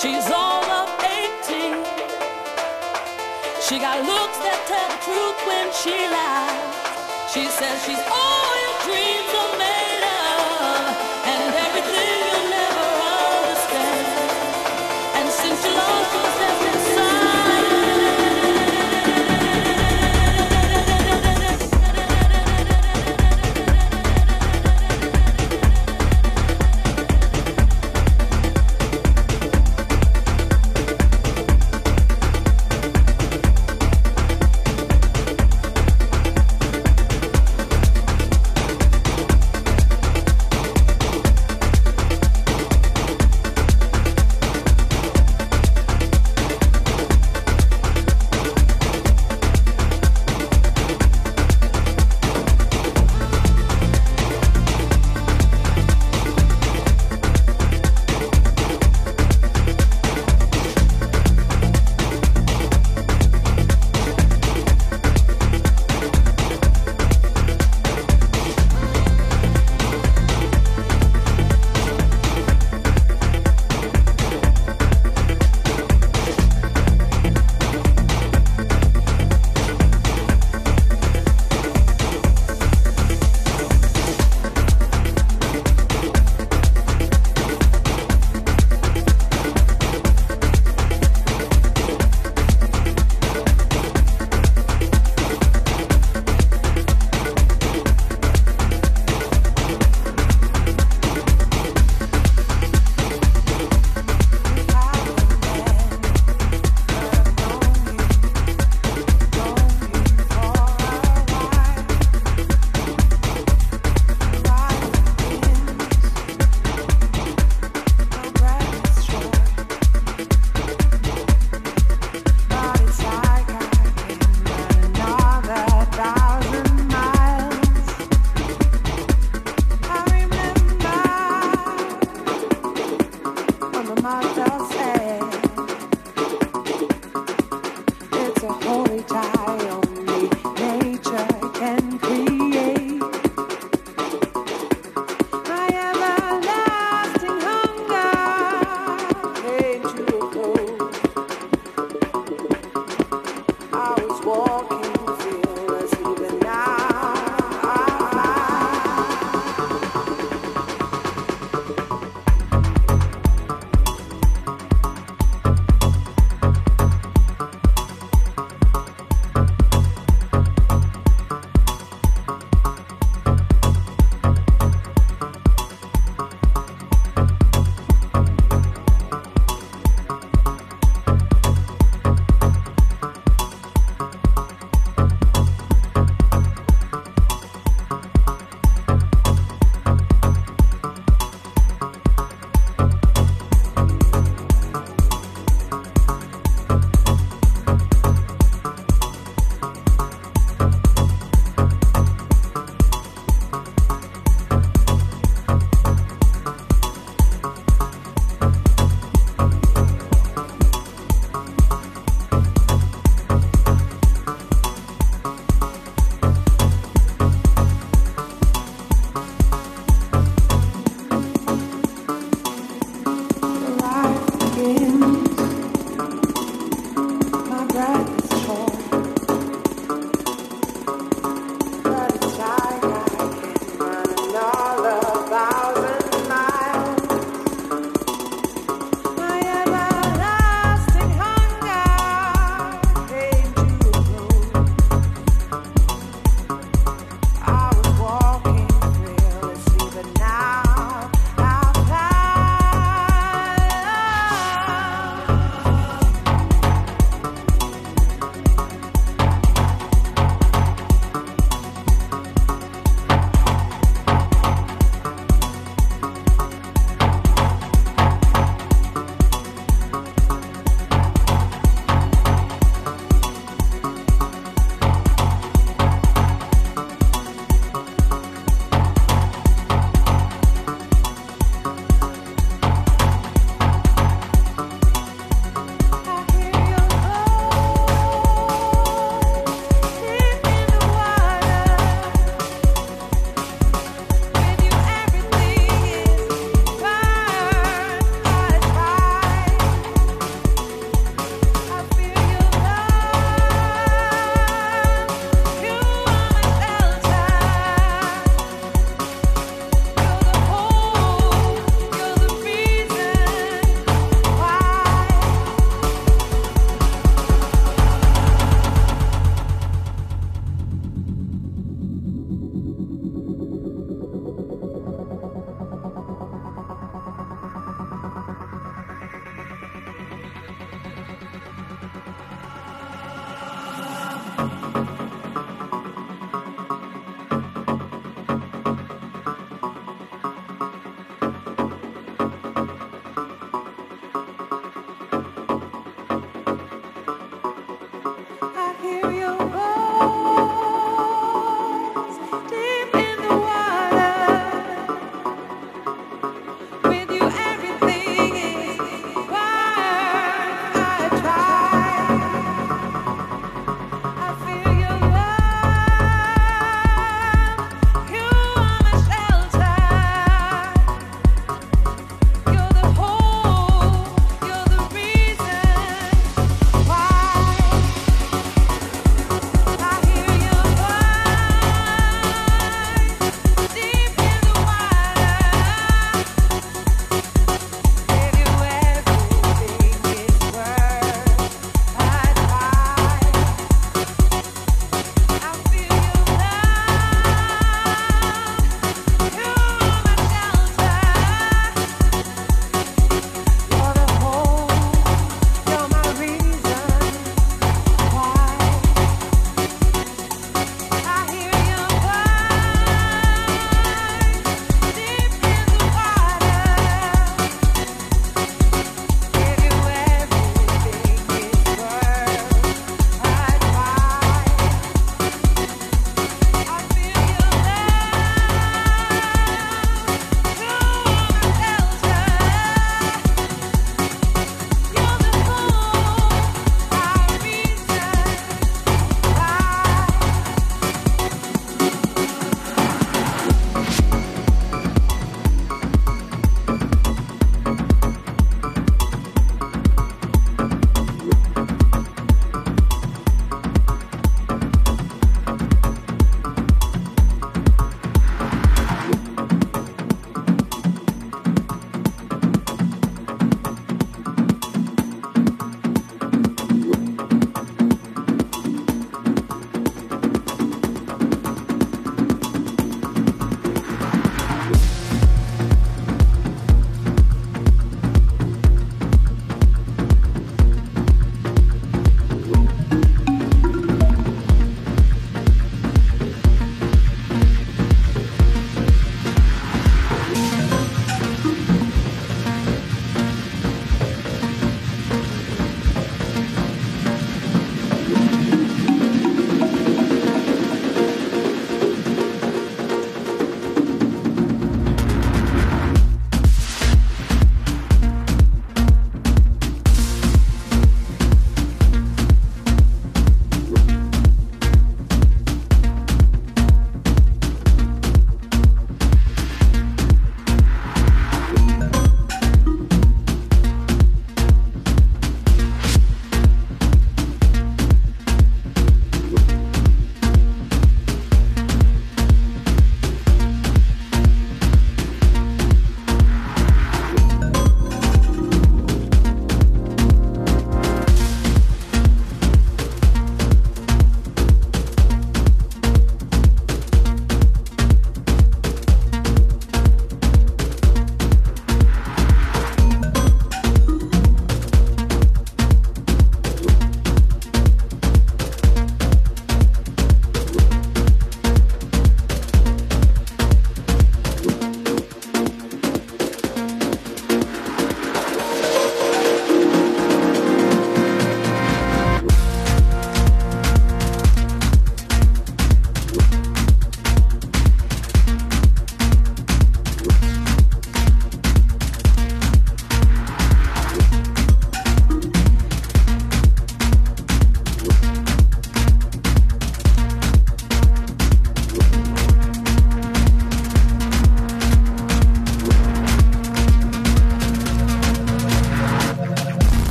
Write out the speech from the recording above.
She's all of 18. She got looks that tell the truth when she lies. She says she's all